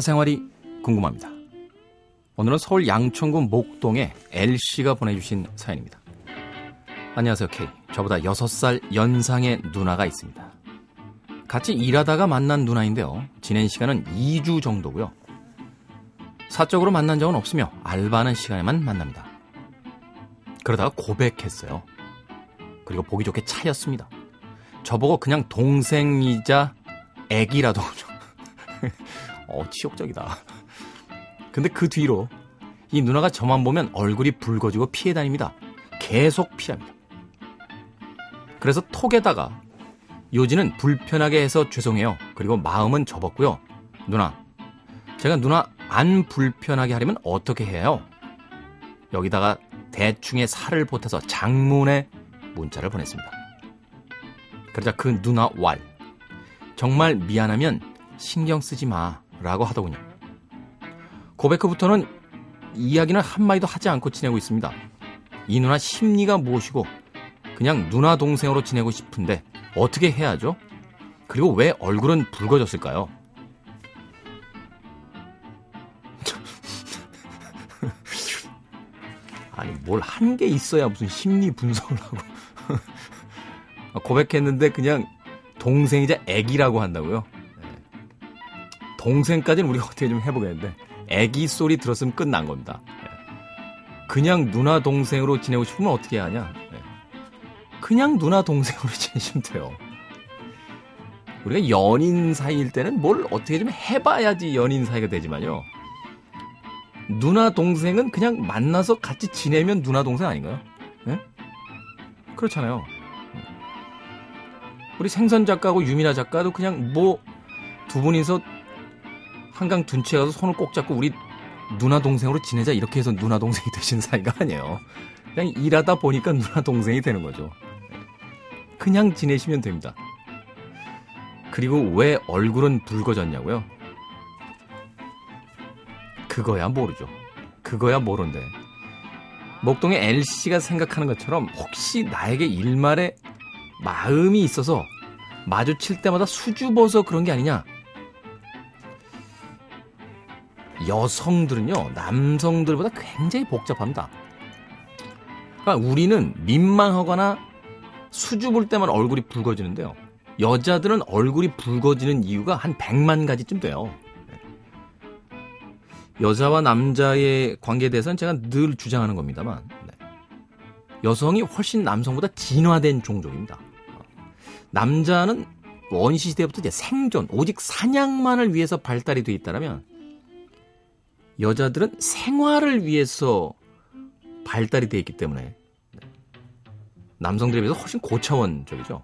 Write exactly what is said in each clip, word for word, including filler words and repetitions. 사생활이 궁금합니다. 오늘은 서울 양천구 목동에 엘씨가 보내주신 사연입니다. 안녕하세요, K. 저보다 여섯 살 연상의 누나가 있습니다. 같이 일하다가 만난 누나인데요. 지낸 시간은 이 주 정도고요. 사적으로 만난 적은 없으며 알바하는 시간에만 만납니다. 그러다가 고백했어요. 그리고 보기 좋게 차였습니다. 저보고 그냥 동생이자 애기라도 어, 치욕적이다. 근데 그 뒤로 이 누나가 저만 보면 얼굴이 붉어지고 피해 다닙니다. 계속 피합니다. 그래서 톡에다가 요지는 불편하게 해서 죄송해요. 그리고 마음은 접었고요. 누나, 제가 누나 안 불편하게 하려면 어떻게 해요? 여기다가 대충의 살을 보태서 장문의 문자를 보냈습니다. 그러자 그 누나 왈, 정말 미안하면 신경 쓰지 마라고 하더군요. 고백 후부터는 이야기는 한마디도 하지 않고 지내고 있습니다. 이 누나 심리가 무엇이고 그냥 누나 동생으로 지내고 싶은데 어떻게 해야죠? 그리고 왜 얼굴은 붉어졌을까요? 아니 뭘 한 게 있어야 무슨 심리 분석을 하고 고백했는데 그냥 동생이자 애기라고 한다고요? 동생까지는 우리가 어떻게 좀 해보겠는데 애기 소리 들었으면 끝난 겁니다. 그냥 누나 동생으로 지내고 싶으면 어떻게 해야 하냐? 그냥 누나 동생으로 지내시면 돼요. 우리가 연인 사이일 때는 뭘 어떻게 좀 해봐야지 연인 사이가 되지만요. 누나 동생은 그냥 만나서 같이 지내면 누나 동생 아닌가요? 네? 그렇잖아요. 우리 생선 작가하고 유미나 작가도 그냥 뭐 두 분이서 한강 둔치에 가서 손을 꼭 잡고 우리 누나 동생으로 지내자 이렇게 해서 누나 동생이 되신 사이가 아니에요. 그냥 일하다 보니까 누나 동생이 되는 거죠. 그냥 지내시면 됩니다. 그리고 왜 얼굴은 붉어졌냐고요? 그거야 모르죠. 그거야 모른데. 목동의 엘씨가 생각하는 것처럼 혹시 나에게 일말의 마음이 있어서 마주칠 때마다 수줍어서 그런 게 아니냐? 여성들은요, 남성들보다 굉장히 복잡합니다. 그러니까 우리는 민망하거나 수줍을 때만 얼굴이 붉어지는데요. 여자들은 얼굴이 붉어지는 이유가 한 백만 가지쯤 돼요. 여자와 남자의 관계에 대해서는 제가 늘 주장하는 겁니다만 여성이 훨씬 남성보다 진화된 종족입니다. 남자는 원시시대부터 이제 생존, 오직 사냥만을 위해서 발달이 돼 있다면 여자들은 생활을 위해서 발달이 돼 있기 때문에 남성들에 비해서 훨씬 고차원적이죠.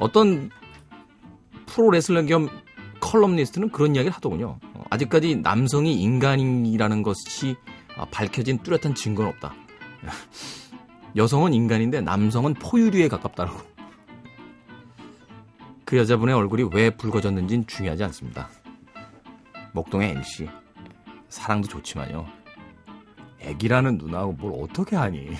어떤 프로레슬러 겸 컬럼니스트는 그런 이야기를 하더군요. 아직까지 남성이 인간이라는 것이 밝혀진 뚜렷한 증거는 없다. 여성은 인간인데 남성은 포유류에 가깝다라고. 그 여자분의 얼굴이 왜 붉어졌는지는 중요하지 않습니다. 목동의 엘씨, 사랑도 좋지만요, 애기라는 누나하고 뭘 어떻게 하니.